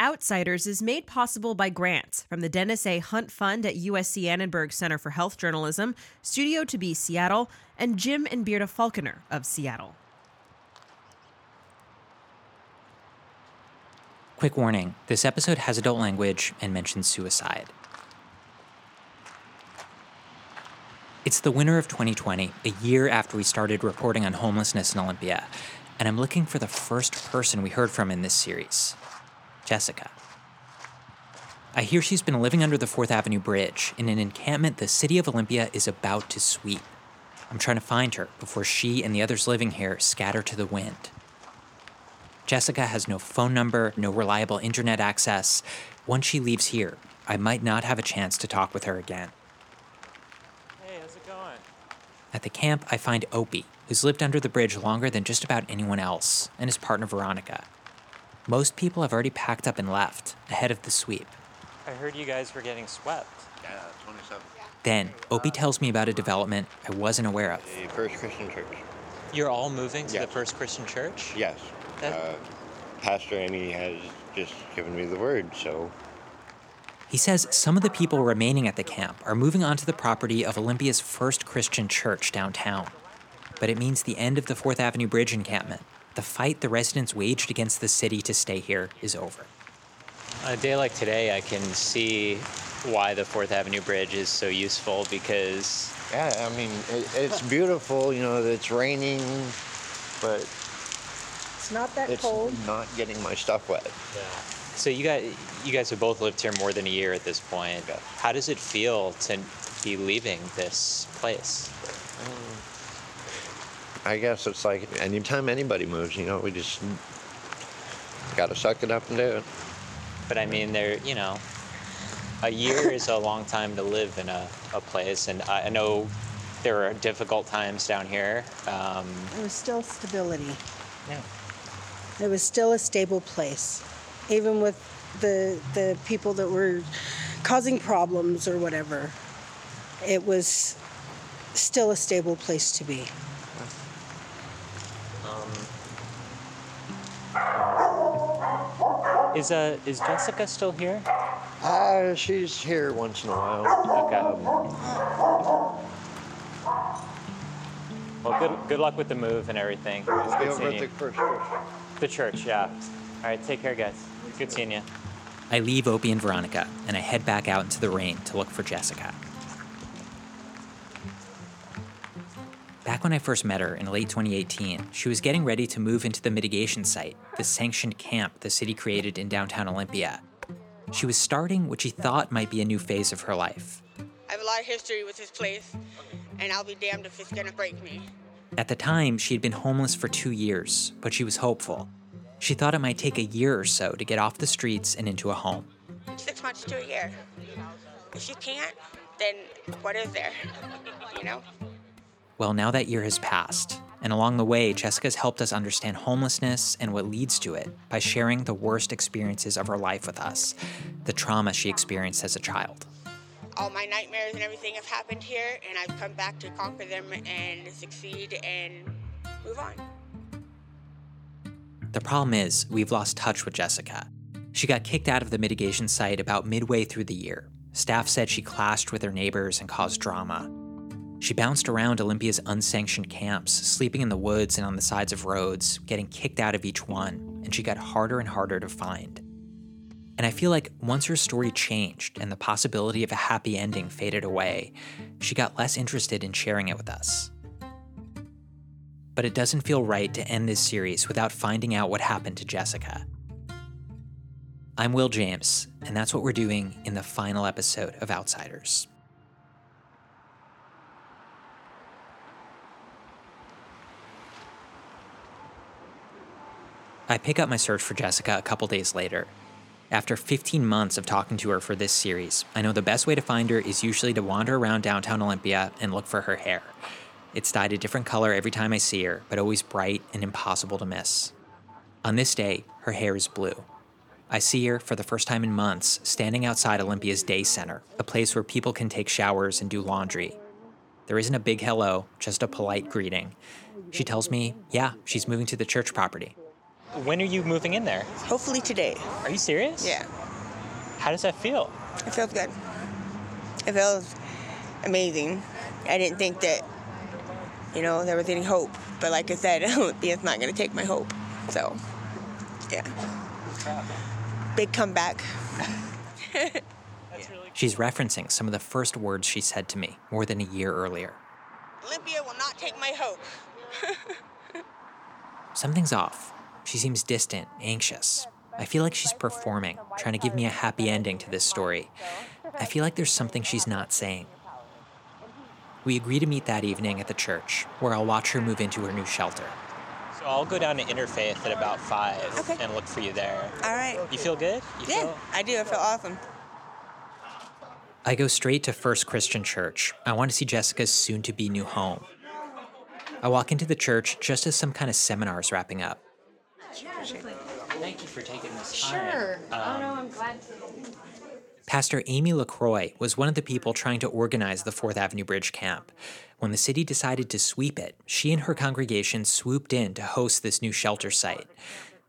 Outsiders is made possible by grants from the Dennis A. Hunt Fund at USC Annenberg Center for Health Journalism, Studio 2B Seattle, and Jim and Beerta Falconer of Seattle. Quick warning, this episode has adult language and mentions suicide. It's the winter of 2020, a year after we started reporting on homelessness in Olympia, and I'm looking for the first person we heard from in this series, Jessica. I hear she's been living under the Fourth Avenue Bridge in an encampment the city of Olympia is about to sweep. I'm trying to find her before she and the others living here scatter to the wind. Jessica has no phone number, no reliable internet access. Once she leaves here, I might not have a chance to talk with her again. Hey, how's it going? At the camp, I find Opie, who's lived under the bridge longer than just about anyone else, and his partner Veronica. Most people have already packed up and left, ahead of the sweep. I heard you guys were getting swept. Yeah, 27. Then, Opie tells me about a development I wasn't aware of. The First Christian Church. You're all moving to the First Christian Church? Yes. Pastor Amy has just given me the word, so... He says some of the people remaining at the camp are moving onto the property of Olympia's First Christian Church downtown. But it means the end of the Fourth Avenue Bridge encampment. The fight the residents waged against the city to stay here is over. On a day like today, I can see why the Fourth Avenue Bridge is so useful because... Yeah, I mean, it's beautiful, you know, it's raining, but... It's not that cold. Not getting my stuff wet. Yeah. So you guys have both lived here more than a year at this point. Yeah. How does it feel to be leaving this place? I guess it's like anytime anybody moves, you know, we just gotta suck it up and do it. But I mean, a year is a long time to live in a place, and I know there are difficult times down here. There was still stability. Yeah. It was still a stable place, even with the people that were causing problems or whatever. It was still a stable place to be. Is Jessica still here? She's here once in a while. Okay. Well, good luck with the move and everything. It's good seeing you. The church, yeah. All right, take care, guys. It's good seeing you. I leave Opie and Veronica, and I head back out into the rain to look for Jessica. Back when I first met her in late 2018, she was getting ready to move into the mitigation site, the sanctioned camp the city created in downtown Olympia. She was starting what she thought might be a new phase of her life. I have a lot of history with this place, and I'll be damned if it's gonna break me. At the time, she had been homeless for 2 years, but she was hopeful. She thought it might take a year or so to get off the streets and into a home. 6 months to a year. If you can't, then what is there, you know? Well, now that year has passed, and along the way, Jessica's helped us understand homelessness and what leads to it by sharing the worst experiences of her life with us, the trauma she experienced as a child. All my nightmares and everything have happened here, and I've come back to conquer them and succeed and move on. The problem is, we've lost touch with Jessica. She got kicked out of the mitigation site about midway through the year. Staff said she clashed with her neighbors and caused drama. She bounced around Olympia's unsanctioned camps, sleeping in the woods and on the sides of roads, getting kicked out of each one, and she got harder and harder to find. And I feel like once her story changed and the possibility of a happy ending faded away, she got less interested in sharing it with us. But it doesn't feel right to end this series without finding out what happened to Jessica. I'm Will James, and that's what we're doing in the final episode of Outsiders. I pick up my search for Jessica a couple days later. After 15 months of talking to her for this series, I know the best way to find her is usually to wander around downtown Olympia and look for her hair. It's dyed a different color every time I see her, but always bright and impossible to miss. On this day, her hair is blue. I see her, for the first time in months, standing outside Olympia's Day Center, a place where people can take showers and do laundry. There isn't a big hello, just a polite greeting. She tells me, yeah, she's moving to the church property. When are you moving in there? Hopefully today. Are you serious? Yeah. How does that feel? It feels good. It feels amazing. I didn't think that, you know, there was any hope. But like I said, Olympia's not going to take my hope. So, yeah. Big comeback. She's referencing some of the first words she said to me more than a year earlier. Olympia will not take my hope. Something's off. She seems distant, anxious. I feel like she's performing, trying to give me a happy ending to this story. I feel like there's something she's not saying. We agree to meet that evening at the church, where I'll watch her move into her new shelter. So I'll go down to Interfaith at about 5 and look for you there. All right. You feel good? I do. I feel awesome. I go straight to First Christian Church. I want to see Jessica's soon-to-be new home. I walk into the church just as some kind of seminar is wrapping up. Thank you for taking this time. Sure. I'm glad. Pastor Amy LaCroix was one of the people trying to organize the Fourth Avenue Bridge camp. When the city decided to sweep it, she and her congregation swooped in to host this new shelter site.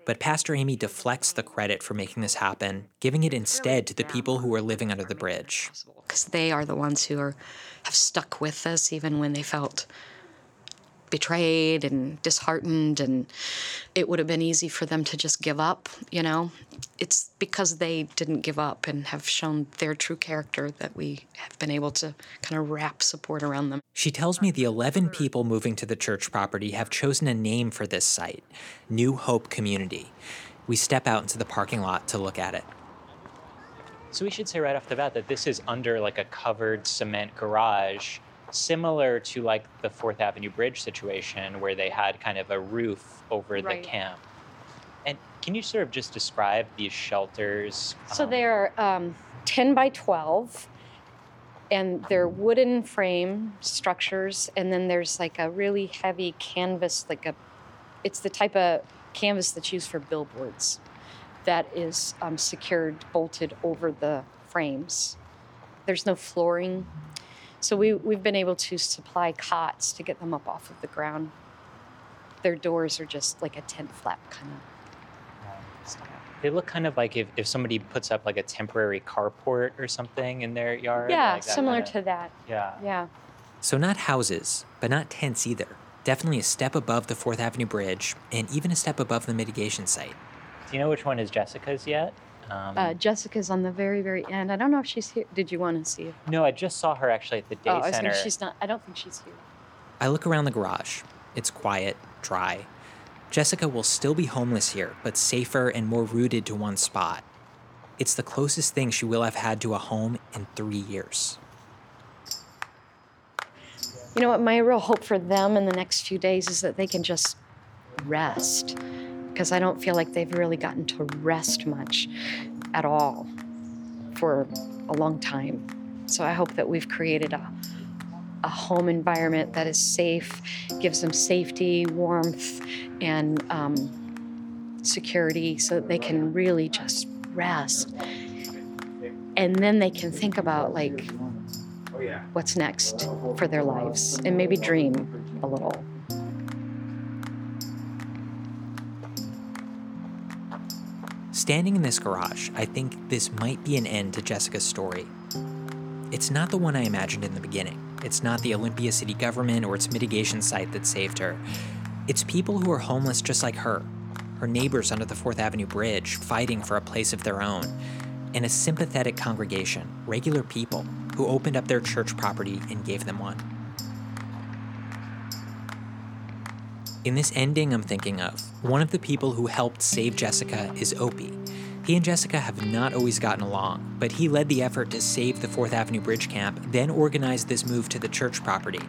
But Pastor Amy deflects the credit for making this happen, giving it instead to the people who are living under the bridge. Because they are the ones who have stuck with us even when they felt betrayed and disheartened, and it would have been easy for them to just give up, you know. It's because they didn't give up and have shown their true character that we have been able to kind of wrap support around them. She tells me the 11 people moving to the church property have chosen a name for this site, New Hope Community. We step out into the parking lot to look at it. So we should say right off the bat that this is under like a covered cement garage, similar to like the Fourth Avenue Bridge situation where they had kind of a roof over the camp. And can you sort of just describe these shelters? So they're 10 by 12, and they're wooden frame structures, and then there's like a really heavy canvas, it's the type of canvas that's used for billboards that is secured, bolted over the frames. There's no flooring. So we've been able to supply cots to get them up off of the ground. Their doors are just like a tent flap kind of style. They look kind of like if somebody puts up like a temporary carport or something in their yard. Yeah, like similar kind of, to that. Yeah. So not houses, but not tents either. Definitely a step above the 4th Avenue Bridge and even a step above the mitigation site. Do you know which one is Jessica's yet? Jessica's on the very, very end. I don't know if she's here. Did you want to see her? No, I just saw her actually at the day center. I was she's not. I don't think she's here. I look around the garage. It's quiet, dry. Jessica will still be homeless here, but safer and more rooted to one spot. It's the closest thing she will have had to a home in 3 years. You know what? My real hope for them in the next few days is that they can just rest, because I don't feel like they've really gotten to rest much at all for a long time. So I hope that we've created a home environment that is safe, gives them safety, warmth, and security so that they can really just rest. And then they can think about like what's next for their lives and maybe dream a little. Standing in this garage, I think this might be an end to Jessica's story. It's not the one I imagined in the beginning. It's not the Olympia city government or its mitigation site that saved her. It's people who are homeless just like her, her neighbors under the 4th Avenue Bridge fighting for a place of their own, and a sympathetic congregation, regular people, who opened up their church property and gave them one. In this ending I'm thinking of, one of the people who helped save Jessica is Opie. He and Jessica have not always gotten along, but he led the effort to save the 4th Avenue Bridge camp, then organized this move to the church property.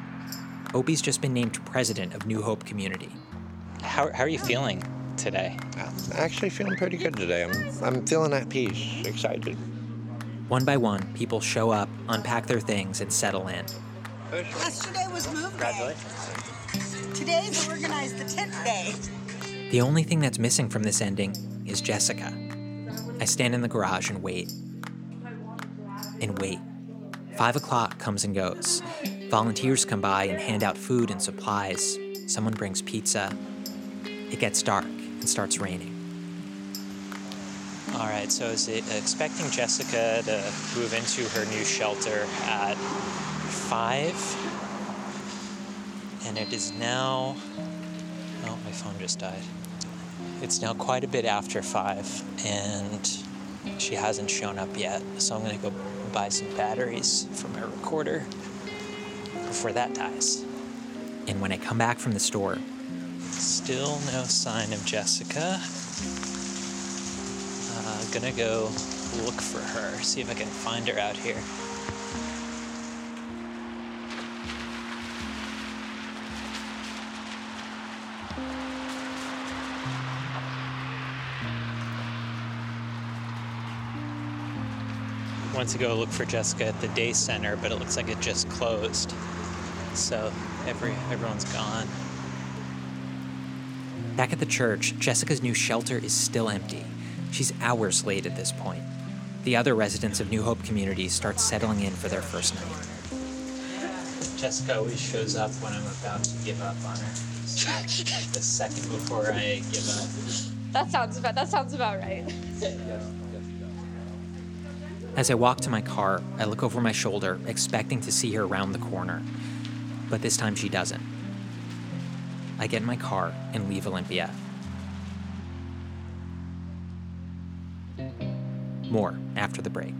Opie's just been named president of New Hope Community. How are you feeling today? I'm actually feeling pretty good today. I'm feeling at peace, excited. One by one, people show up, unpack their things, and settle in. Yesterday was move day. Today's organized the tent day. The only thing that's missing from this ending is Jessica. I stand in the garage and wait. And wait. 5 o'clock comes and goes. Volunteers come by and hand out food and supplies. Someone brings pizza. It gets dark. and starts raining. All right, so is it expecting Jessica to move into her new shelter at 5? And it is now, oh, my phone just died. It's now quite a bit after 5, and she hasn't shown up yet. So I'm gonna go buy some batteries from her recorder before that dies. And when I come back from the store, still no sign of Jessica. Gonna go look for her, see if I can find her out here. I went to go look for Jessica at the day center, but it looks like it just closed. So everyone's gone. Back at the church, Jessica's new shelter is still empty. She's hours late at this point. The other residents of New Hope Community start settling in for their first night. Jessica always shows up when I'm about to give up on her. So the second before I give up. That sounds about right. As I walk to my car, I look over my shoulder, expecting to see her around the corner. But this time she doesn't. I get in my car and leave Olympia. More after the break.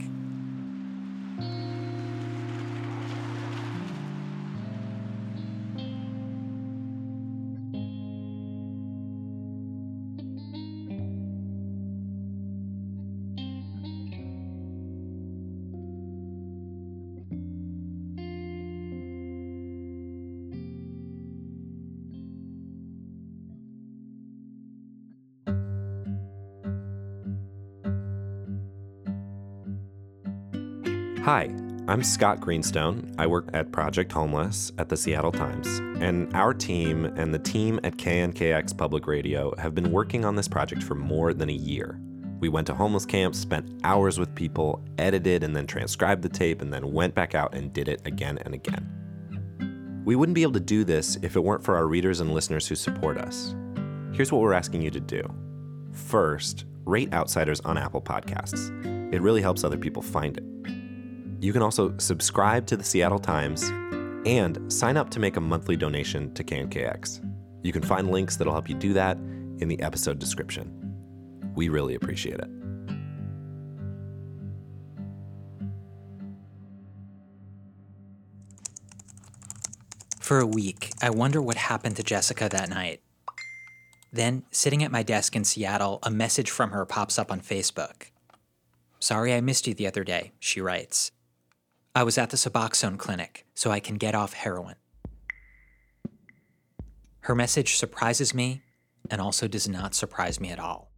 Hi, I'm Scott Greenstone. I work at Project Homeless at the Seattle Times. And our team and the team at KNKX Public Radio have been working on this project for more than a year. We went to homeless camps, spent hours with people, edited and then transcribed the tape, and then went back out and did it again and again. We wouldn't be able to do this if it weren't for our readers and listeners who support us. Here's what we're asking you to do. First, rate Outsiders on Apple Podcasts. It really helps other people find it. You can also subscribe to the Seattle Times and sign up to make a monthly donation to KNKX. You can find links that'll help you do that in the episode description. We really appreciate it. For a week, I wonder what happened to Jessica that night. Then, sitting at my desk in Seattle, a message from her pops up on Facebook. "Sorry I missed you the other day," she writes. "I was at the Suboxone clinic, so I can get off heroin." Her message surprises me and also does not surprise me at all.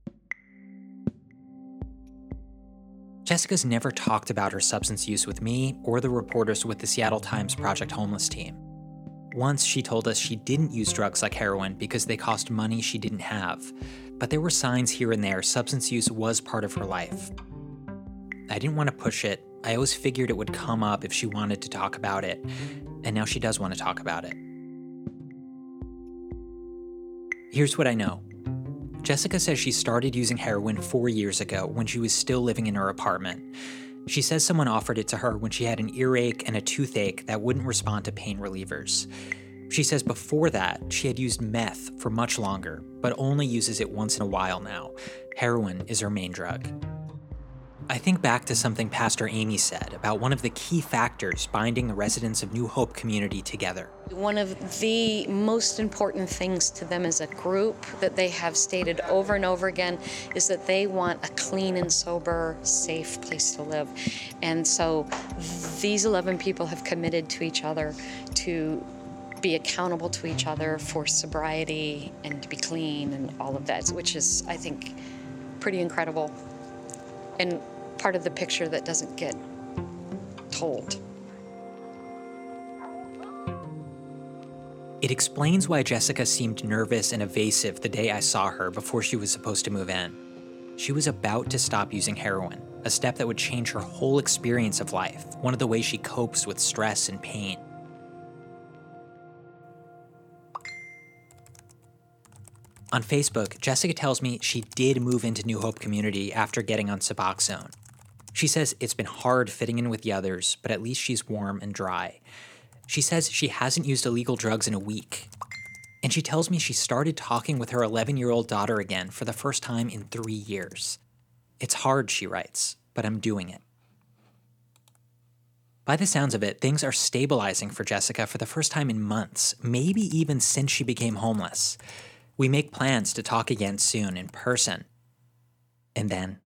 Jessica's never talked about her substance use with me or the reporters with the Seattle Times Project Homeless team. Once she told us she didn't use drugs like heroin because they cost money she didn't have, but there were signs here and there substance use was part of her life. I didn't want to push it. I always figured it would come up if she wanted to talk about it, and now she does want to talk about it. Here's what I know. Jessica says she started using heroin 4 years ago when she was still living in her apartment. She says someone offered it to her when she had an earache and a toothache that wouldn't respond to pain relievers. She says before that, she had used meth for much longer, but only uses it once in a while now. Heroin is her main drug. I think back to something Pastor Amy said about one of the key factors binding the residents of New Hope Community together. One of the most important things to them as a group that they have stated over and over again is that they want a clean and sober, safe place to live. And so these 11 people have committed to each other to be accountable to each other for sobriety and to be clean and all of that, which is, I think, pretty incredible. And part of the picture that doesn't get told. It explains why Jessica seemed nervous and evasive the day I saw her before she was supposed to move in. She was about to stop using heroin, a step that would change her whole experience of life, one of the ways she copes with stress and pain. On Facebook, Jessica tells me she did move into New Hope Community after getting on Suboxone. She says it's been hard fitting in with the others, but at least she's warm and dry. She says she hasn't used illegal drugs in a week. And she tells me she started talking with her 11-year-old daughter again for the first time in 3 years. It's hard, she writes, but I'm doing it. By the sounds of it, things are stabilizing for Jessica for the first time in months, maybe even since she became homeless. We make plans to talk again soon in person. And then...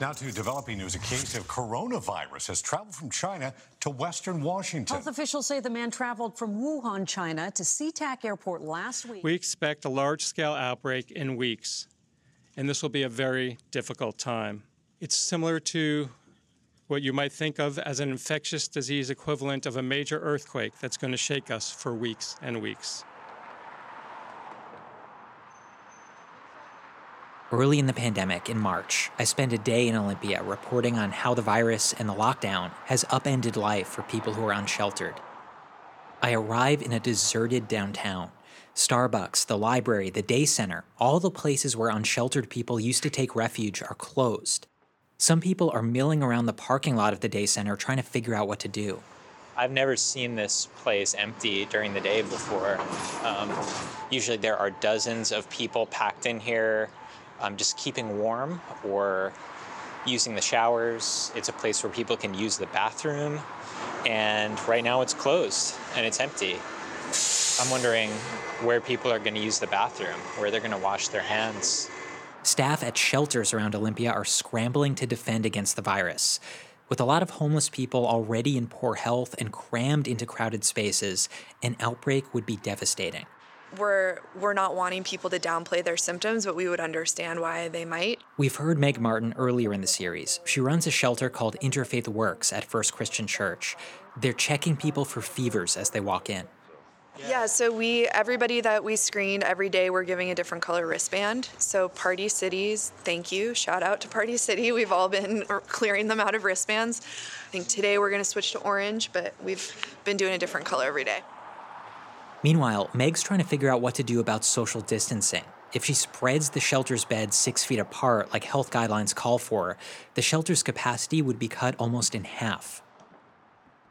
Now to developing news, a case of coronavirus has traveled from China to Western Washington. Health officials say the man traveled from Wuhan, China, to SeaTac Airport last week. We expect a large-scale outbreak in weeks, and this will be a very difficult time. It's similar to what you might think of as an infectious disease equivalent of a major earthquake that's going to shake us for weeks and weeks. Early in the pandemic, in March, I spent a day in Olympia reporting on how the virus and the lockdown has upended life for people who are unsheltered. I arrive in a deserted downtown. Starbucks, the library, the day center, all the places where unsheltered people used to take refuge are closed. Some people are milling around the parking lot of the day center trying to figure out what to do. I've never seen this place empty during the day before. Usually there are dozens of people packed in here. Just keeping warm or using the showers. It's a place where people can use the bathroom. And right now it's closed and it's empty. I'm wondering where people are going to use the bathroom, where they're going to wash their hands. Staff at shelters around Olympia are scrambling to defend against the virus. With a lot of homeless people already in poor health and crammed into crowded spaces, an outbreak would be devastating. We're not wanting people to downplay their symptoms, but we would understand why they might. We've heard Meg Martin earlier in the series. She runs a shelter called Interfaith Works at First Christian Church. They're checking people for fevers as they walk in. Yeah, so everybody that we screen every day, we're giving a different color wristband. So Party Cities, thank you. Shout out to Party City. We've all been clearing them out of wristbands. I think today we're going to switch to orange, but we've been doing a different color every day. Meanwhile, Meg's trying to figure out what to do about social distancing. If she spreads the shelter's beds 6 feet apart, like health guidelines call for, the shelter's capacity would be cut almost in half.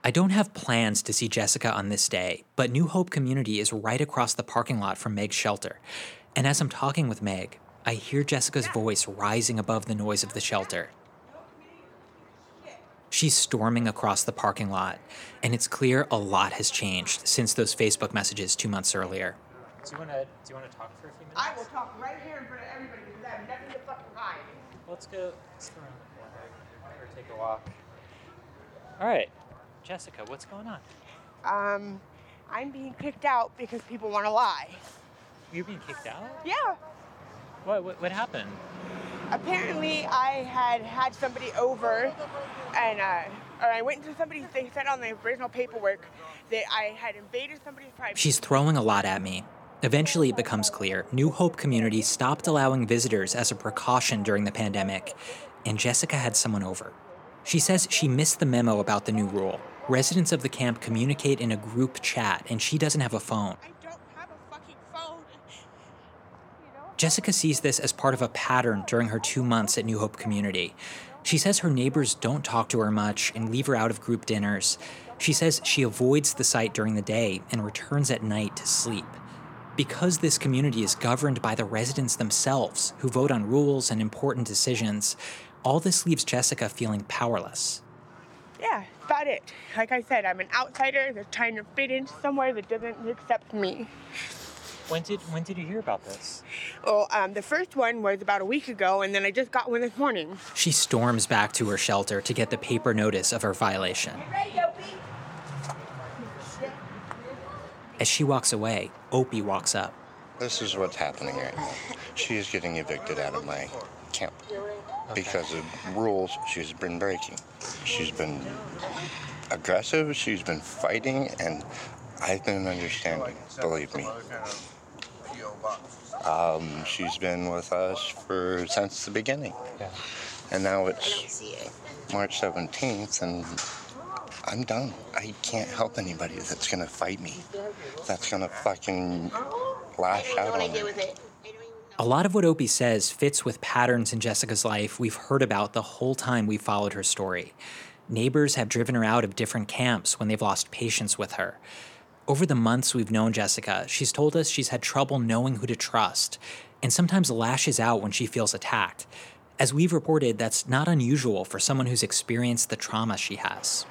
I don't have plans to see Jessica on this day, but New Hope Community is right across the parking lot from Meg's shelter. And as I'm talking with Meg, I hear Jessica's voice rising above the noise of the shelter. She's storming across the parking lot, and it's clear a lot has changed since those Facebook messages 2 months earlier. Do you want to talk for a few minutes? I will talk right here in front of everybody because I have nothing to fucking hide. Let's go around the corner or take a walk. All right, Jessica, what's going on? I'm being kicked out because people want to lie. You're being kicked out? Yeah. What happened? Apparently, I had somebody over, and I went to somebody. They said on the original paperwork that I had invaded somebody's privacy. She's throwing a lot at me. Eventually, it becomes clear New Hope Community stopped allowing visitors as a precaution during the pandemic, and Jessica had someone over. She says she missed the memo about the new rule. Residents of the camp communicate in a group chat, and she doesn't have a phone. Jessica sees this as part of a pattern during her 2 months at New Hope Community. She says her neighbors don't talk to her much and leave her out of group dinners. She says she avoids the site during the day and returns at night to sleep. Because this community is governed by the residents themselves, who vote on rules and important decisions, all this leaves Jessica feeling powerless. Yeah, about it. Like I said, I'm an outsider. They're trying to fit into somewhere that doesn't accept me. When did you hear about this? Well, the first one was about a week ago, and then I just got one this morning. She storms back to her shelter to get the paper notice of her violation. Get ready, Opie. As she walks away, Opie walks up. This is what's happening right now. She is getting evicted out of my camp because of rules she's been breaking. She's been aggressive. She's been fighting, and I've been understanding, believe me. She's been with us since the beginning. Yeah. And now it's March 17th, and I'm done. I can't help anybody that's going to fight me, that's going to fucking lash out on me. A lot of what Opie says fits with patterns in Jessica's life we've heard about the whole time we followed her story. Neighbors have driven her out of different camps when they've lost patience with her. Over the months we've known Jessica, she's told us she's had trouble knowing who to trust, and sometimes lashes out when she feels attacked. As we've reported, that's not unusual for someone who's experienced the trauma she has.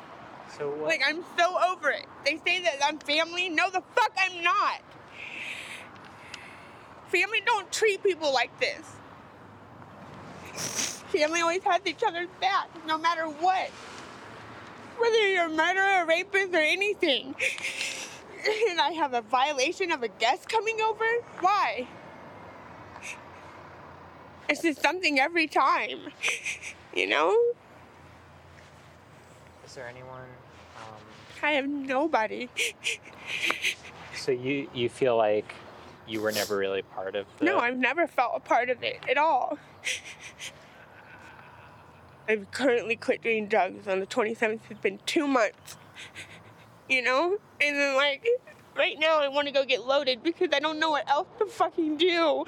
So what? Like, I'm so over it. They say that I'm family. No, the fuck I'm not. Family don't treat people like this. Family always has each other's back, no matter what. Whether you're a murderer, a rapist, or anything. And I have a violation of a guest coming over? Why? It's just something every time, you know? Is there anyone? I have nobody. So you feel like you were never really part of it? No, I've never felt a part of it at all. I've currently quit doing drugs on the 27th. It's been 2 months, you know? And then, like, right now I want to go get loaded because I don't know what else to fucking do.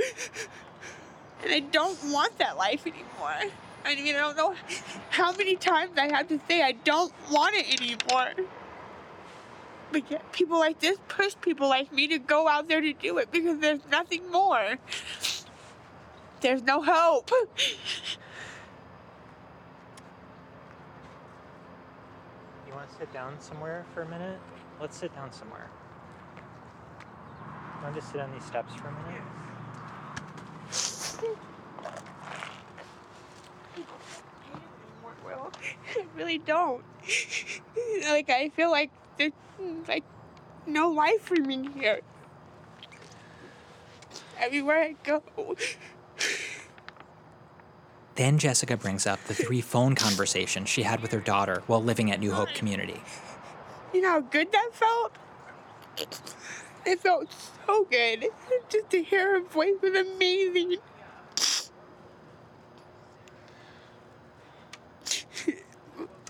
And I don't want that life anymore. I mean, I don't know how many times I have to say I don't want it anymore. But yet people like this push people like me to go out there to do it because there's nothing more. There's no hope. You want to sit down somewhere for a minute? Let's sit down somewhere. You want to sit on these steps for a minute? I really don't. Like, I feel like there's, like, no life for me here. Everywhere I go. Then Jessica brings up the 3 phone conversations she had with her daughter while living at New Hope Community. You know how good that felt? It felt so good. Just to hear her voice was amazing.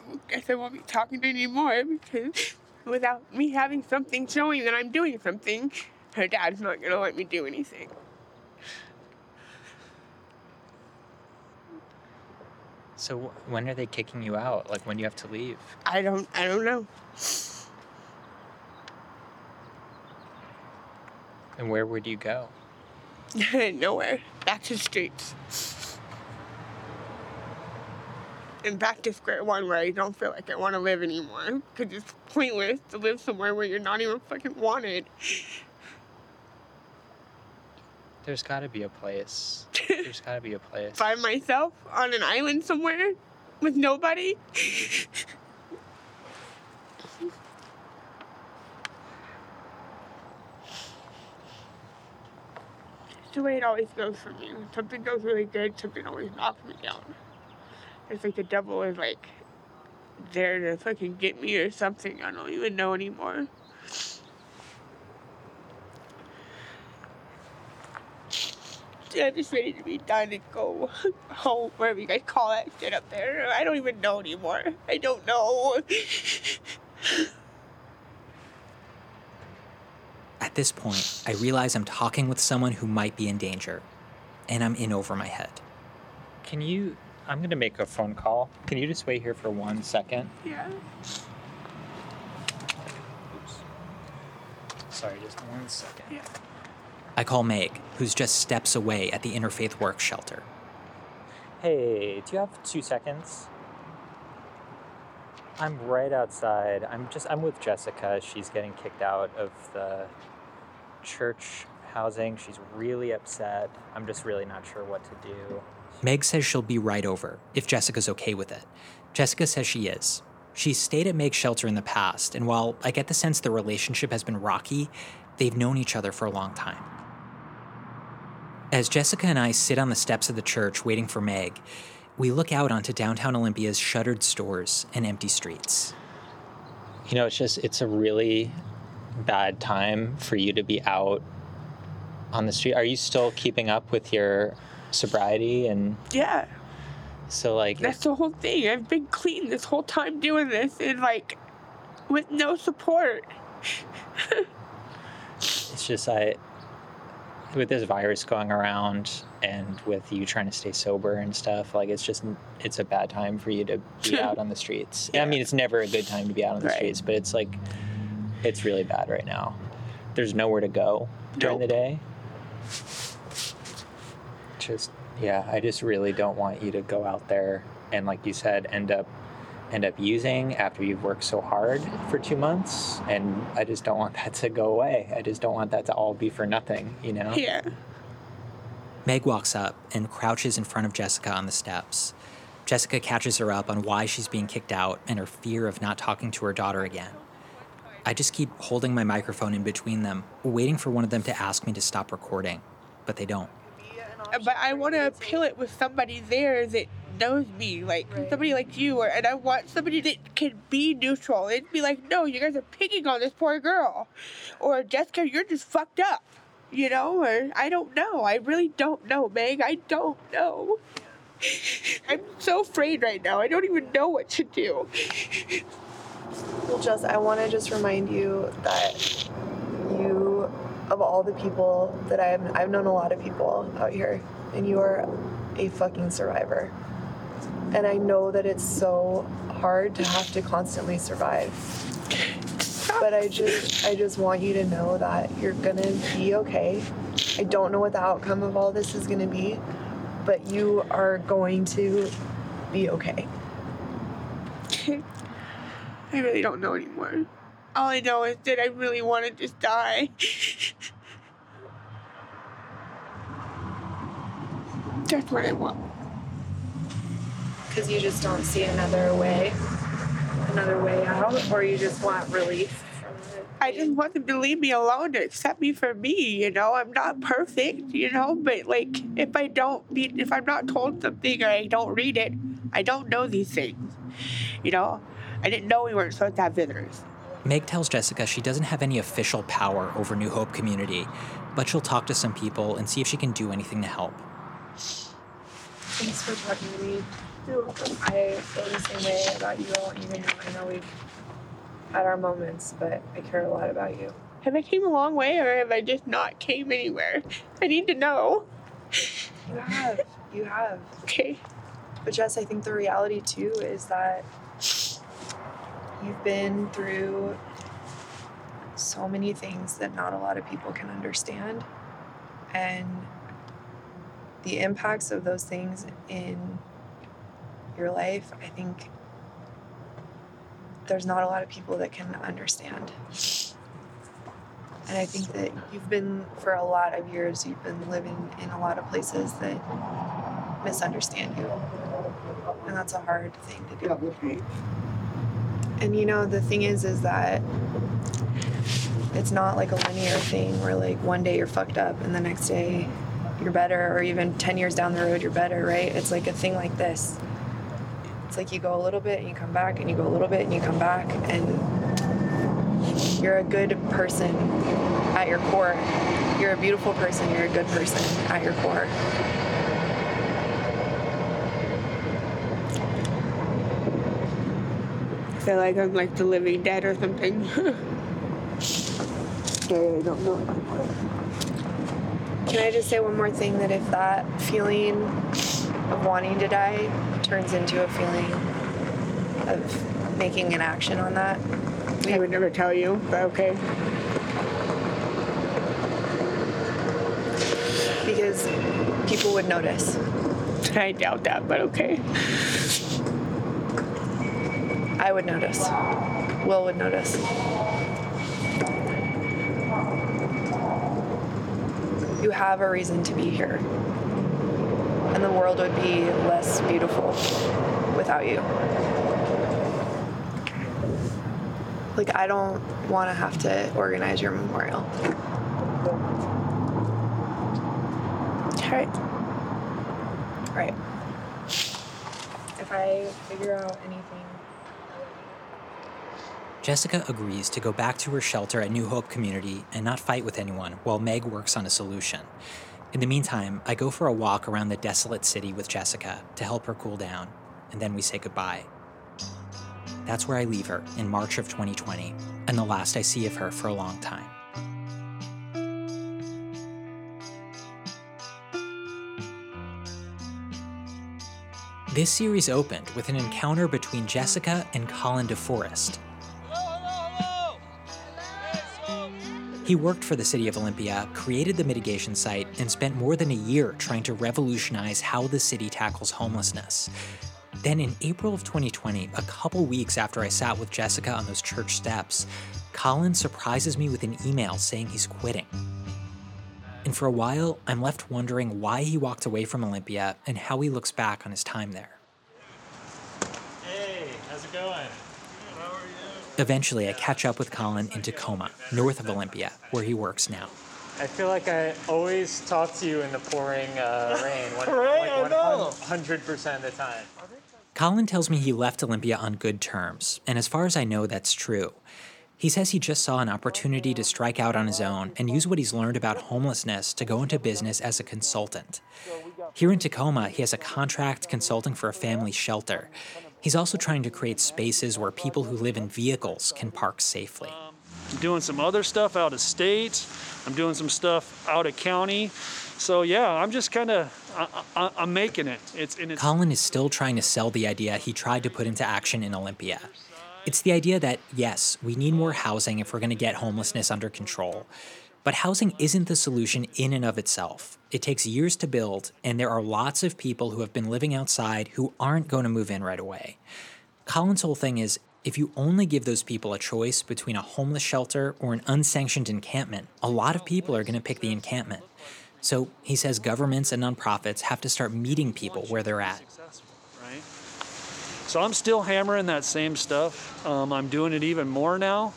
I guess I won't be talking to anymore because without me having something showing that I'm doing something, her dad's not going to let me do anything. So when are they kicking you out? Like, when do you have to leave? I don't know. And where would you go? Nowhere. Back to the streets. And back to square one where I don't feel like I want to live anymore. Because it's pointless to live somewhere where you're not even fucking wanted. There's got to be a place. There's got to be a place. By myself on an island somewhere with nobody. The way it always goes for me. When something goes really good, something always knocks me down. It's like the devil is, like, there to fucking get me or something. I don't even know anymore. I'm just ready to be done and go home, wherever you guys call that shit up there. I don't even know anymore. I don't know. At this point, I realize I'm talking with someone who might be in danger, and I'm in over my head. I'm going to make a phone call. Can you just wait here for 1 second? Yeah. Oops. Sorry, just 1 second. Yeah. I call Meg, who's just steps away at the Interfaith Works shelter. Hey, do you have 2 seconds? I'm right outside. I'm with Jessica. She's getting kicked out of the church housing. She's really upset. I'm just really not sure what to do. Meg says she'll be right over if Jessica's okay with it. Jessica says she is. She's stayed at Meg's shelter in the past, and while I get the sense the relationship has been rocky, they've known each other for a long time. As Jessica and I sit on the steps of the church waiting for Meg, we look out onto downtown Olympia's shuttered stores and empty streets. You know, it's a really bad time for you to be out on the street. Are you still keeping up with your sobriety? And yeah. So, like, that's the whole thing. I've been clean this whole time doing this and, like, with no support. It's just, with this virus going around and with you trying to stay sober and stuff, like, it's just, it's a bad time for you to be out on the streets. I mean, it's never a good time to be out on the streets, but it's like, it's really bad right now. There's nowhere to go during the day. Just, yeah, I just really don't want you to go out there and, like you said, end up using after you've worked so hard for 2 months. And I just don't want that to go away. I just don't want that to all be for nothing, you know? Yeah. Meg walks up and crouches in front of Jessica on the steps. Jessica catches her up on why she's being kicked out and her fear of not talking to her daughter again. I just keep holding my microphone in between them, waiting for one of them to ask me to stop recording, but they don't. But I want to appeal it with somebody there that knows me, like somebody like you, and I want somebody that can be neutral and be like, no, you guys are picking on this poor girl, or Jessica, you're just fucked up, you know, or I don't know. I really don't know, Meg. I don't know. I'm so afraid right now. I don't even know what to do. Well, Jess, I want to just remind you that you, of all the people that I've known a lot of people out here, and you are a fucking survivor. And I know that it's so hard to have to constantly survive. But I just want you to know that you're going to be okay. I don't know what the outcome of all this is going to be, but you are going to be okay. I really don't know anymore. All I know is that I really want to just die. That's what I want. Because you just don't see another way out, or you just want relief? I just want them to leave me alone, to accept me for me, you know? I'm not perfect, you know? But, like, if I'm not told something or I don't read it, I don't know these things, you know? I didn't know we weren't supposed to have visitors. Meg tells Jessica she doesn't have any official power over New Hope Community, but she'll talk to some people and see if she can do anything to help. Thanks for talking to me. You're welcome. I feel the same way about you all, even though I know we've had our moments, but I care a lot about you. Have I came a long way, or have I just not came anywhere? I need to know. You have. Okay. But Jess, I think the reality, too, is that you've been through so many things that not a lot of people can understand. And the impacts of those things in your life, I think there's not a lot of people that can understand. And I think that you've been, for a lot of years, you've been living in a lot of places that misunderstand you. And that's a hard thing to do. Right? And, you know, the thing is that it's not like a linear thing where, like, one day you're fucked up and the next day you're better, or even 10 years down the road you're better, right? It's like a thing like this. It's like you go a little bit and you come back, and you go a little bit and you come back, and you're a good person at your core. You're a beautiful person. You're a good person at your core. I feel like I'm like the living dead or something. I don't know. Can I just say one more thing? That if that feeling of wanting to die turns into a feeling of making an action on that, I would never tell you, but okay. Because people would notice. I doubt that, but okay. I would notice. Will would notice. You have a reason to be here. And the world would be less beautiful without you. Like, I don't want to have to organize your memorial. All right. If I figure out anything. Jessica agrees to go back to her shelter at New Hope Community and not fight with anyone while Meg works on a solution. In the meantime, I go for a walk around the desolate city with Jessica to help her cool down, and then we say goodbye. That's where I leave her in March of 2020, and the last I see of her for a long time. This series opened with an encounter between Jessica and Colin DeForest. He worked for the city of Olympia, created the mitigation site, and spent more than a year trying to revolutionize how the city tackles homelessness. Then in April of 2020, a couple weeks after I sat with Jessica on those church steps, Colin surprises me with an email saying he's quitting. And for a while, I'm left wondering why he walked away from Olympia and how he looks back on his time there. Hey, how's it going? Eventually, I catch up with Colin in Tacoma, north of Olympia, where he works now. I feel like I always talk to you in the pouring rain, 100% of the time. Colin tells me he left Olympia on good terms, and as far as I know, that's true. He says he just saw an opportunity to strike out on his own and use what he's learned about homelessness to go into business as a consultant. Here in Tacoma, he has a contract consulting for a family shelter. He's also trying to create spaces where people who live in vehicles can park safely. I'm doing some other stuff out of state. I'm doing some stuff out of county. So yeah, I'm just kind of, I'm making it. Colin is still trying to sell the idea he tried to put into action in Olympia. It's the idea that, yes, we need more housing if we're going to get homelessness under control. But housing isn't the solution in and of itself. It takes years to build, and there are lots of people who have been living outside who aren't going to move in right away. Colin's whole thing is, if you only give those people a choice between a homeless shelter or an unsanctioned encampment, a lot of people are going to pick the encampment. So he says governments and nonprofits have to start meeting people where they're at. So I'm still hammering that same stuff. I'm doing it even more now.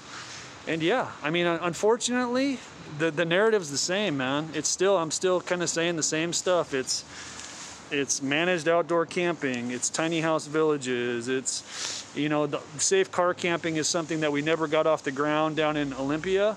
And yeah, I mean, unfortunately, the narrative's the same, man. It's still, I'm still kind of saying the same stuff. It's managed outdoor camping. It's tiny house villages. It's, you know, the safe car camping is something that we never got off the ground down in Olympia,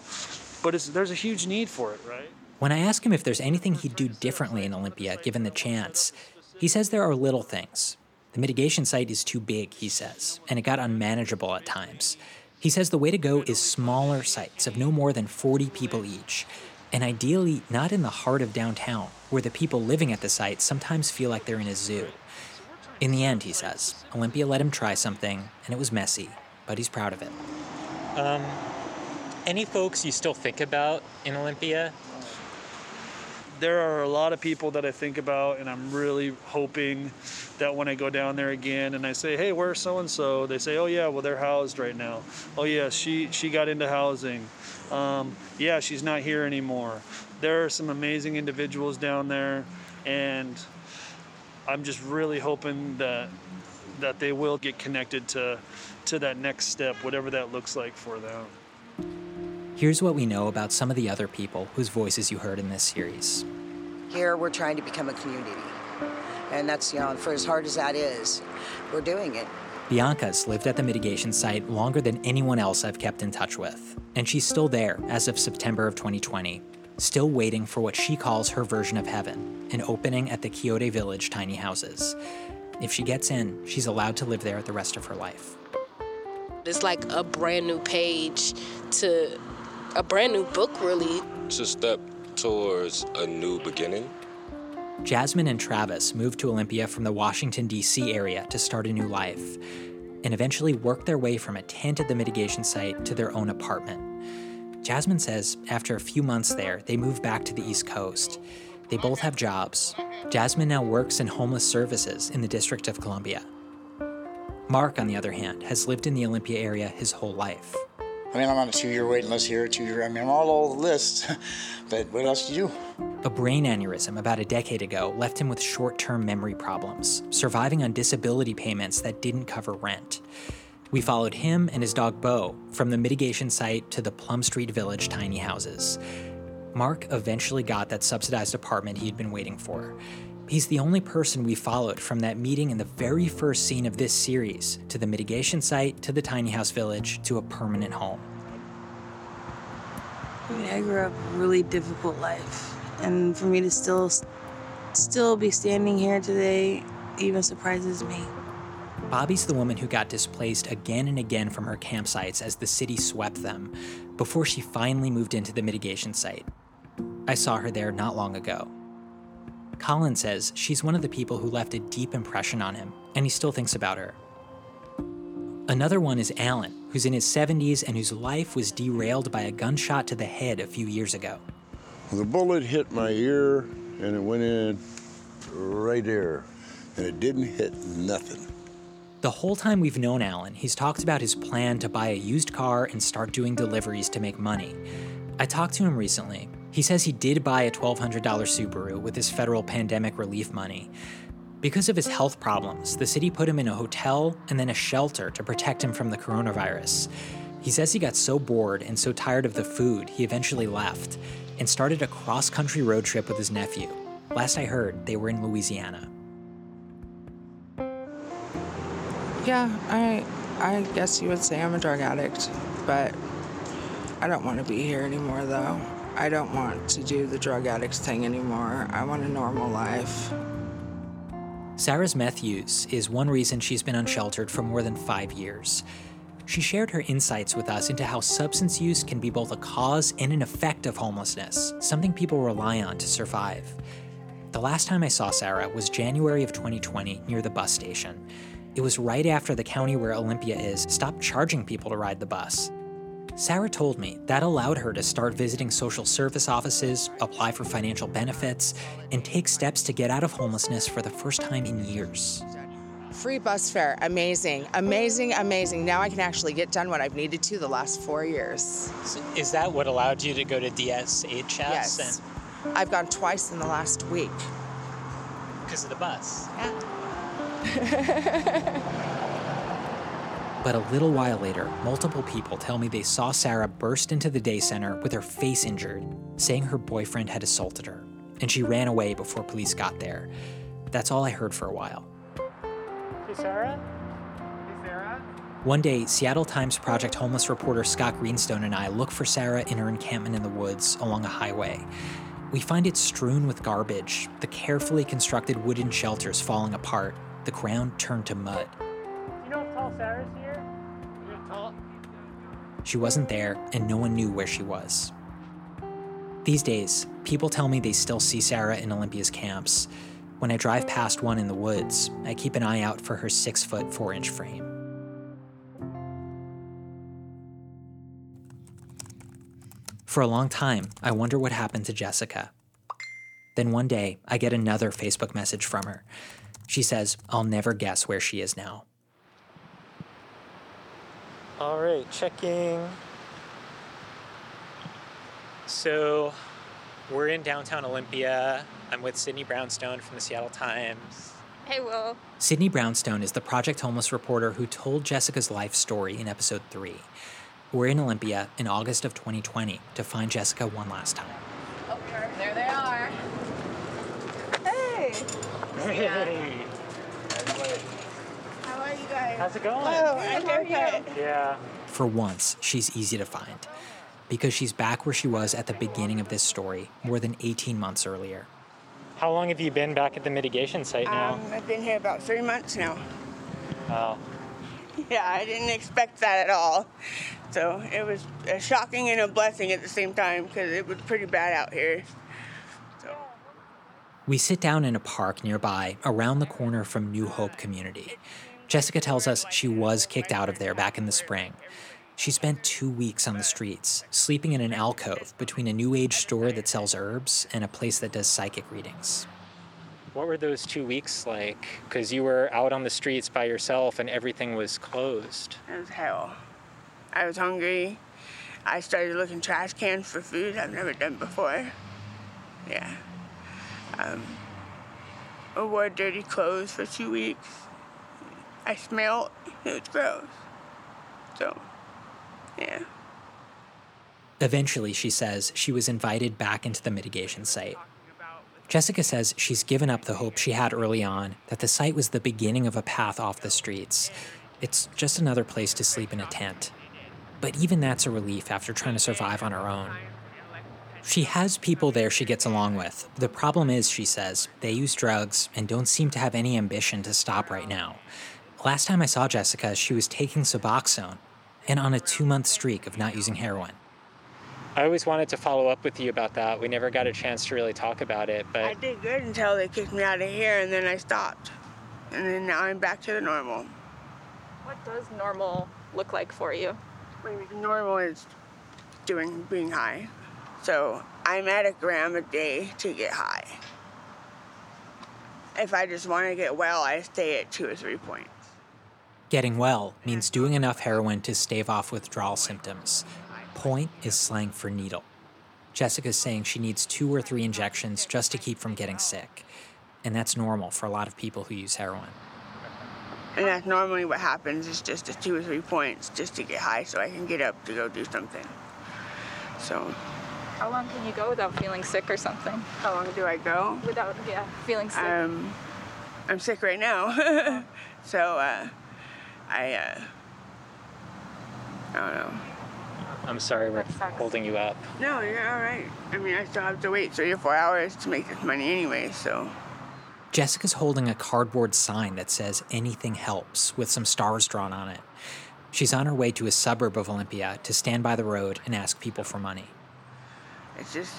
but there's a huge need for it, right? When I ask him if there's anything he'd do differently in Olympia, given the chance, he says there are little things. The mitigation site is too big, he says, and it got unmanageable at times. He says the way to go is smaller sites of no more than 40 people each, and ideally not in the heart of downtown, where the people living at the site sometimes feel like they're in a zoo. In the end, he says, Olympia let him try something, and it was messy, but he's proud of it. Any folks you still think about in Olympia? There are a lot of people that I think about, and I'm really hoping that when I go down there again and I say, hey, where's so-and-so? They say, oh, yeah, well, they're housed right now. Oh, yeah, she got into housing. Yeah, she's not here anymore. There are some amazing individuals down there, and I'm just really hoping that they will get connected to that next step, whatever that looks like for them. Here's what we know about some of the other people whose voices you heard in this series. Here, we're trying to become a community. And that's, you know, for as hard as that is, we're doing it. Bianca's lived at the mitigation site longer than anyone else I've kept in touch with. And she's still there as of September of 2020, still waiting for what she calls her version of heaven, an opening at the Quixote Village tiny houses. If she gets in, she's allowed to live there the rest of her life. It's like a brand new page to a brand new book, really. It's a step towards a new beginning. Jasmine and Travis moved to Olympia from the Washington, D.C. area to start a new life and eventually worked their way from a tent at the mitigation site to their own apartment. Jasmine says after a few months there, they moved back to the East Coast. They both have jobs. Jasmine now works in homeless services in the District of Columbia. Mark, on the other hand, has lived in the Olympia area his whole life. I mean, I'm on a 2-year waiting list here, I mean, I'm all over the list, but what else do you do? A brain aneurysm about a decade ago left him with short-term memory problems, surviving on disability payments that didn't cover rent. We followed him and his dog, Bo, from the mitigation site to the Plum Street Village tiny houses. Mark eventually got that subsidized apartment he'd been waiting for. He's the only person we followed from that meeting in the very first scene of this series, to the mitigation site, to the tiny house village, to a permanent home. I mean, I grew up a really difficult life. And for me to still be standing here today even surprises me. Bobby's the woman who got displaced again and again from her campsites as the city swept them, before she finally moved into the mitigation site. I saw her there not long ago. Colin says she's one of the people who left a deep impression on him, and he still thinks about her. Another one is Alan, who's in his 70s and whose life was derailed by a gunshot to the head a few years ago. The bullet hit my ear, and it went in right there, and it didn't hit nothing. The whole time we've known Alan, he's talked about his plan to buy a used car and start doing deliveries to make money. I talked to him recently. He says he did buy a $1,200 Subaru with his federal pandemic relief money. Because of his health problems, the city put him in a hotel and then a shelter to protect him from the coronavirus. He says he got so bored and so tired of the food, he eventually left and started a cross-country road trip with his nephew. Last I heard, they were in Louisiana. Yeah, I guess you would say I'm a drug addict, but I don't want to be here anymore, though. I don't want to do the drug addicts thing anymore. I want a normal life. Sarah's meth use is one reason she's been unsheltered for more than 5 years. She shared her insights with us into how substance use can be both a cause and an effect of homelessness, something people rely on to survive. The last time I saw Sarah was January of 2020 near the bus station. It was right after the county where Olympia is stopped charging people to ride the bus. Sarah told me that allowed her to start visiting social service offices, apply for financial benefits, and take steps to get out of homelessness for the first time in years. Free bus fare, amazing, amazing, amazing. Now I can actually get done what I've needed to the last 4 years. So is that what allowed you to go to DSHS? Yes, I've gone twice in the last week. Because of the bus? Yeah. But a little while later, multiple people tell me they saw Sarah burst into the day center with her face injured, saying her boyfriend had assaulted her, and she ran away before police got there. That's all I heard for a while. Hey, Sarah? Hey, Sarah? One day, Seattle Times Project Homeless reporter Scott Greenstone and I look for Sarah in her encampment in the woods along a highway. We find it strewn with garbage, the carefully constructed wooden shelters falling apart, the ground turned to mud. You know how tall Sarah's here? She wasn't there, and no one knew where she was. These days, people tell me they still see Sarah in Olympia's camps. When I drive past one in the woods, I keep an eye out for her 6-foot, 4-inch frame. For a long time, I wonder what happened to Jessica. Then one day, I get another Facebook message from her. She says, I'll never guess where she is now. All right, checking. So we're in downtown Olympia. I'm with Sydney Brownstone from the Seattle Times. Hey, Will. Sydney Brownstone is the Project Homeless reporter who told Jessica's life story in episode 3. We're in Olympia in August of 2020 to find Jessica one last time. Oh, there they are. Hey. Hey. How's it going? Oh, yeah. For once, she's easy to find because she's back where she was at the beginning of this story more than 18 months earlier. How long have you been back at the mitigation site now? I've been here about 3 months now. Oh. Yeah, I didn't expect that at all. So it was a shocking and a blessing at the same time because it was pretty bad out here. So. We sit down in a park nearby around the corner from New Hope Community. Jessica tells us she was kicked out of there back in the spring. She spent 2 weeks on the streets, sleeping in an alcove between a New Age store that sells herbs and a place that does psychic readings. What were those 2 weeks like? Because you were out on the streets by yourself and everything was closed. It was hell. I was hungry. I started looking trash cans for food I've never done before. Yeah. I wore dirty clothes for 2 weeks. I smelled, it was gross. So, yeah. Eventually, she says, she was invited back into the mitigation site. Jessica says she's given up the hope she had early on that the site was the beginning of a path off the streets. It's just another place to sleep in a tent. But even that's a relief after trying to survive on her own. She has people there she gets along with. The problem is, she says, they use drugs and don't seem to have any ambition to stop right now. Last time I saw Jessica, she was taking Suboxone and on a 2-month streak of not using heroin. I always wanted to follow up with you about that. We never got a chance to really talk about it, but I did good until they kicked me out of here, and then I stopped. And then now I'm back to the normal. What does normal look like for you? Normal is being high. So I'm at 1 gram a day to get high. If I just want to get well, I stay at 2 or 3 points. Getting well means doing enough heroin to stave off withdrawal symptoms. Point is slang for needle. Jessica's saying she needs 2 or 3 injections just to keep from getting sick. And that's normal for a lot of people who use heroin. And that's normally what happens, is just the 2 or 3 points just to get high so I can get up to go do something. So. How long can you go without feeling sick or something? How long do I go? Without, feeling sick. I'm sick right now. So I don't know. I'm sorry we're holding you up. No, you're all right. I mean, I still have to wait 3 or 4 hours to make this money anyway, so. Jessica's holding a cardboard sign that says "Anything Helps" with some stars drawn on it. She's on her way to a suburb of Olympia to stand by the road and ask people for money. It's just,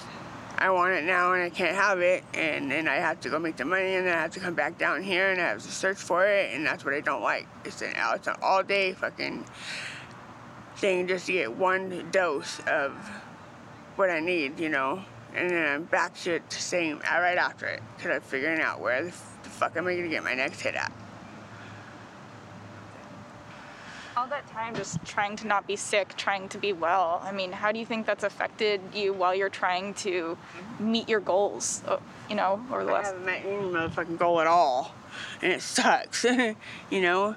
I want it now and I can't have it, and then I have to go make the money, and then I have to come back down here and I have to search for it, and that's what I don't like. It's an all-day fucking thing just to get one dose of what I need, you know? And then I'm back to the same right after it, because I'm figuring out where the fuck am I going to get my next hit at. All that time just trying to not be sick, trying to be well. I mean, how do you think that's affected you while you're trying to meet your goals, you know, or less? I haven't met any motherfucking goal at all, and it sucks, you know?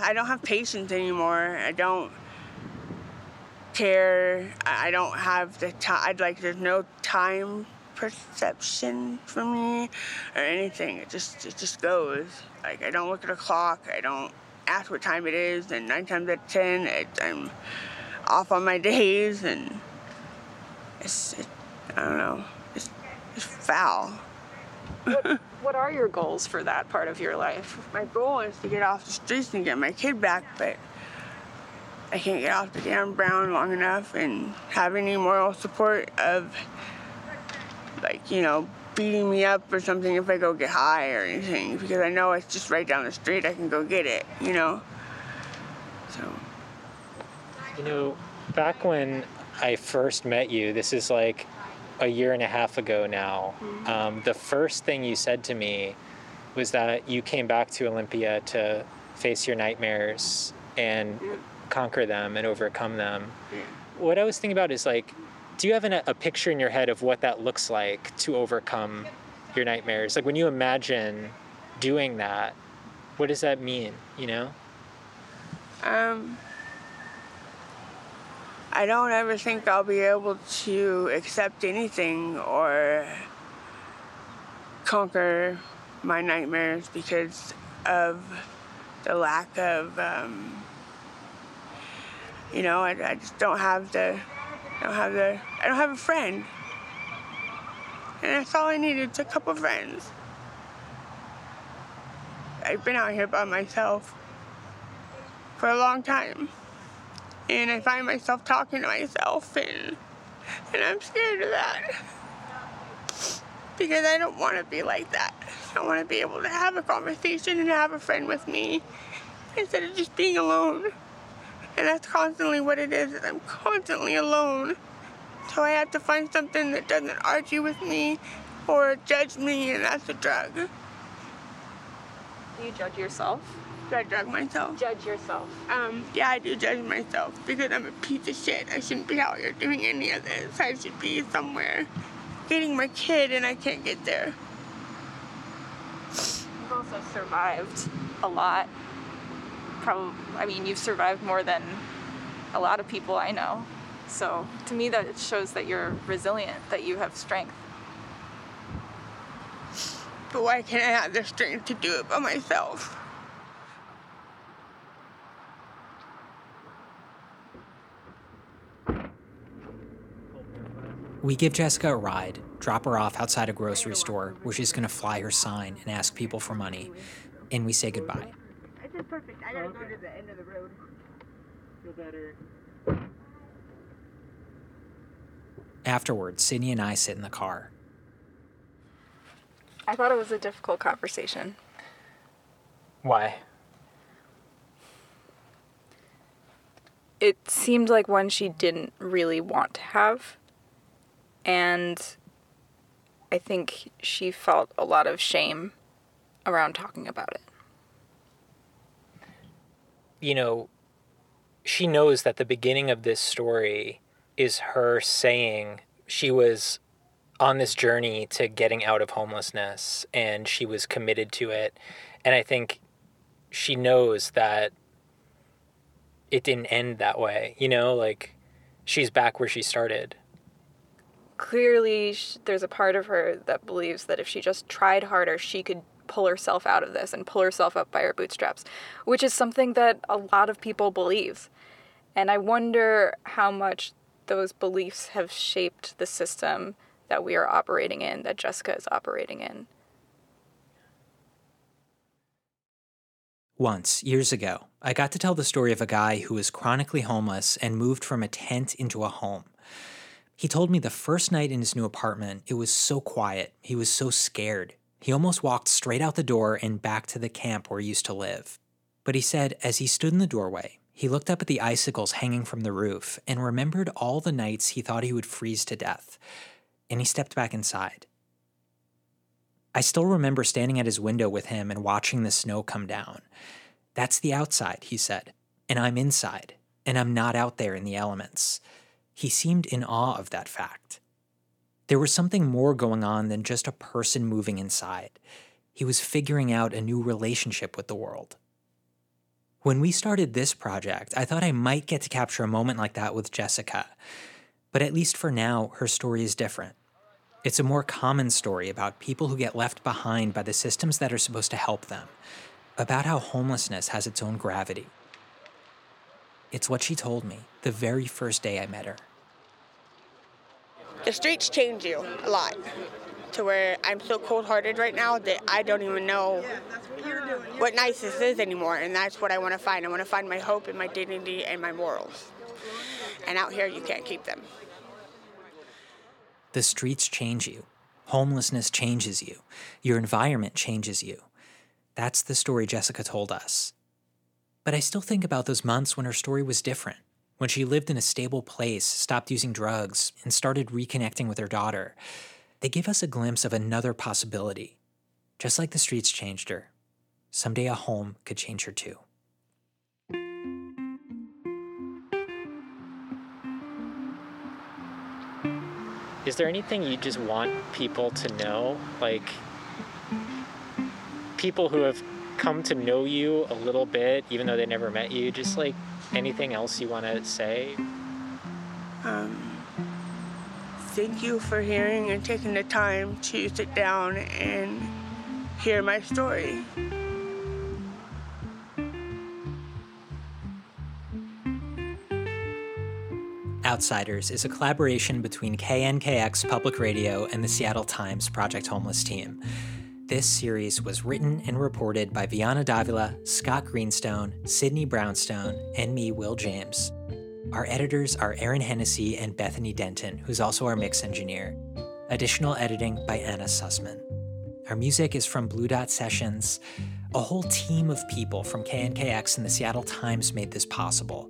I don't have patience anymore. I don't care. I don't have the time. There's no time perception for me or anything. It just goes. Like, I don't look at a clock. I don't ask what time it is. And 9 times out of 10, I'm off on my days. And it's I don't know. It's foul. What are your goals for that part of your life? My goal is to get off the streets and get my kid back, but I can't get off the damn Brown long enough and have any moral support of, like, you know, beating me up or something if I go get high or anything, because I know it's just right down the street. I can go get it, you know? So. You know, back when I first met you, this is like a 1.5 years ago now, the first thing you said to me was that you came back to Olympia to face your nightmares and conquer them and overcome them. Yeah. What I was thinking about is, like, do you have a picture in your head of what that looks like to overcome your nightmares? Like, when you imagine doing that, what does that mean, you know? I don't ever think I'll be able to accept anything or conquer my nightmares because of the lack of you know, I just I don't have a friend. And that's all I needed, it's a couple friends. I've been out here by myself for a long time. And I find myself talking to myself, and I'm scared of that. Because I don't want to be like that. I want to be able to have a conversation and have a friend with me instead of just being alone. And that's constantly what it is. I'm constantly alone. So I have to find something that doesn't argue with me or judge me, and that's a drug. Do you judge yourself? Do I drug myself? Judge yourself. Yeah, I do judge myself because I'm a piece of shit. I shouldn't be out here doing any of this. I should be somewhere getting my kid, and I can't get there. You've also survived a lot. I mean, you've survived more than a lot of people I know. So to me, that it shows that you're resilient, that you have strength. But why can't I have the strength to do it by myself? We give Jessica a ride, drop her off outside a grocery store where she's going to fly her sign and ask people for money, and we say goodbye. Perfect. I gotta go to the end of the road. Feel better. Afterwards, Sydney and I sit in the car. I thought it was a difficult conversation. Why? It seemed like one she didn't really want to have. And I think she felt a lot of shame around talking about it. You know, she knows that the beginning of this story is her saying she was on this journey to getting out of homelessness and she was committed to it. And I think she knows that it didn't end that way. You know, like, she's back where she started. Clearly, there's a part of her that believes that if she just tried harder, she could pull herself out of this and pull herself up by her bootstraps, which is something that a lot of people believe. And I wonder how much those beliefs have shaped the system that we are operating in, that Jessica is operating in. Once, years ago, I got to tell the story of a guy who was chronically homeless and moved from a tent into a home. He told me the first night in his new apartment, it was so quiet. He was so scared. He almost walked straight out the door and back to the camp where he used to live. But he said as he stood in the doorway, he looked up at the icicles hanging from the roof and remembered all the nights he thought he would freeze to death. And he stepped back inside. I still remember standing at his window with him and watching the snow come down. That's the outside, he said, and I'm inside, and I'm not out there in the elements. He seemed in awe of that fact. There was something more going on than just a person moving inside. He was figuring out a new relationship with the world. When we started this project, I thought I might get to capture a moment like that with Jessica. But at least for now, her story is different. It's a more common story about people who get left behind by the systems that are supposed to help them, about how homelessness has its own gravity. It's what she told me the very first day I met her. The streets change you a lot, to where I'm so cold-hearted right now that I don't even know what niceness is anymore, and that's what I want to find. I want to find my hope and my dignity and my morals. And out here, you can't keep them. The streets change you. Homelessness changes you. Your environment changes you. That's the story Jessica told us. But I still think about those months when her story was different, when she lived in a stable place, stopped using drugs, and started reconnecting with her daughter. They give us a glimpse of another possibility. Just like the streets changed her, someday a home could change her too. Is there anything you just want people to know? Like, people who have come to know you a little bit, even though they never met you, just like anything else you want to say? Thank you for hearing and taking the time to sit down and hear my story. Outsiders is a collaboration between KNKX Public Radio and the Seattle Times Project Homeless team. This series was written and reported by Vianna Davila, Scott Greenstone, Sydney Brownstone, and me, Will James. Our editors are Aaron Hennessy and Bethany Denton, who's also our mix engineer. Additional editing by Anna Sussman. Our music is from Blue Dot Sessions. A whole team of people from KNKX and the Seattle Times made this possible.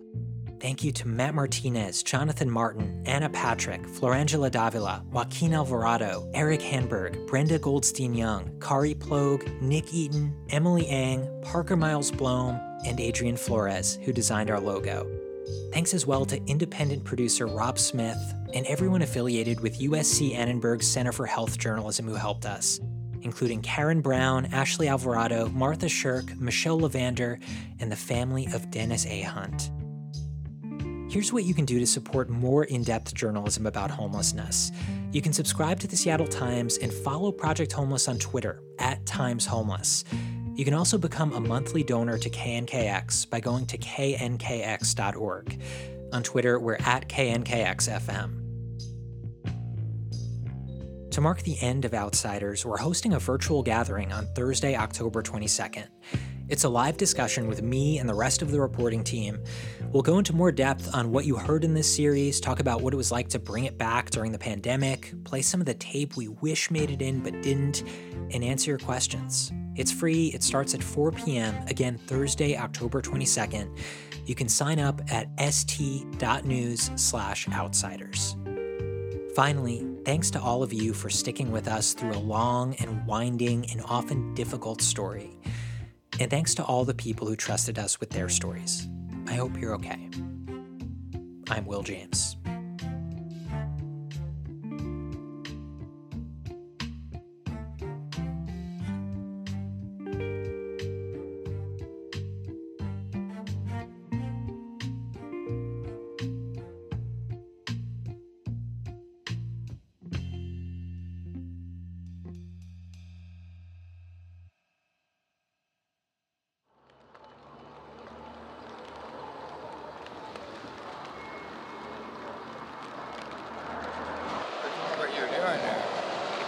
Thank you to Matt Martinez, Jonathan Martin, Anna Patrick, Florangela Davila, Joaquin Alvarado, Eric Hanberg, Brenda Goldstein-Young, Kari Plogue, Nick Eaton, Emily Ang, Parker Miles Blome, and Adrian Flores, who designed our logo. Thanks as well to independent producer Rob Smith and everyone affiliated with USC Annenberg Center for Health Journalism who helped us, including Karen Brown, Ashley Alvarado, Martha Shirk, Michelle Levander, and the family of Dennis A. Hunt. Here's what you can do to support more in-depth journalism about homelessness. You can subscribe to the Seattle Times and follow Project Homeless on Twitter, @TimesHomeless. You can also become a monthly donor to KNKX by going to knkx.org. On Twitter, we're @KNKXFM. To mark the end of Outsiders, we're hosting a virtual gathering on Thursday, October 22nd. It's a live discussion with me and the rest of the reporting team. We'll go into more depth on what you heard in this series, talk about what it was like to bring it back during the pandemic, play some of the tape we wish made it in but didn't, and answer your questions. It's free. It starts at 4 p.m., again, Thursday, October 22nd. You can sign up at st.news/outsiders. Finally, thanks to all of you for sticking with us through a long and winding and often difficult story. And thanks to all the people who trusted us with their stories. I hope you're okay. I'm Will James.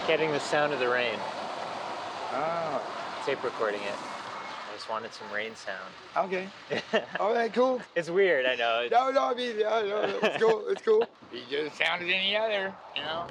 Getting the sound of the rain. Oh. Tape recording it. I just wanted some rain sound. Okay. All right, cool. It's weird, I know. No, I mean, it's cool. It's cool. It just sounded any other, you know?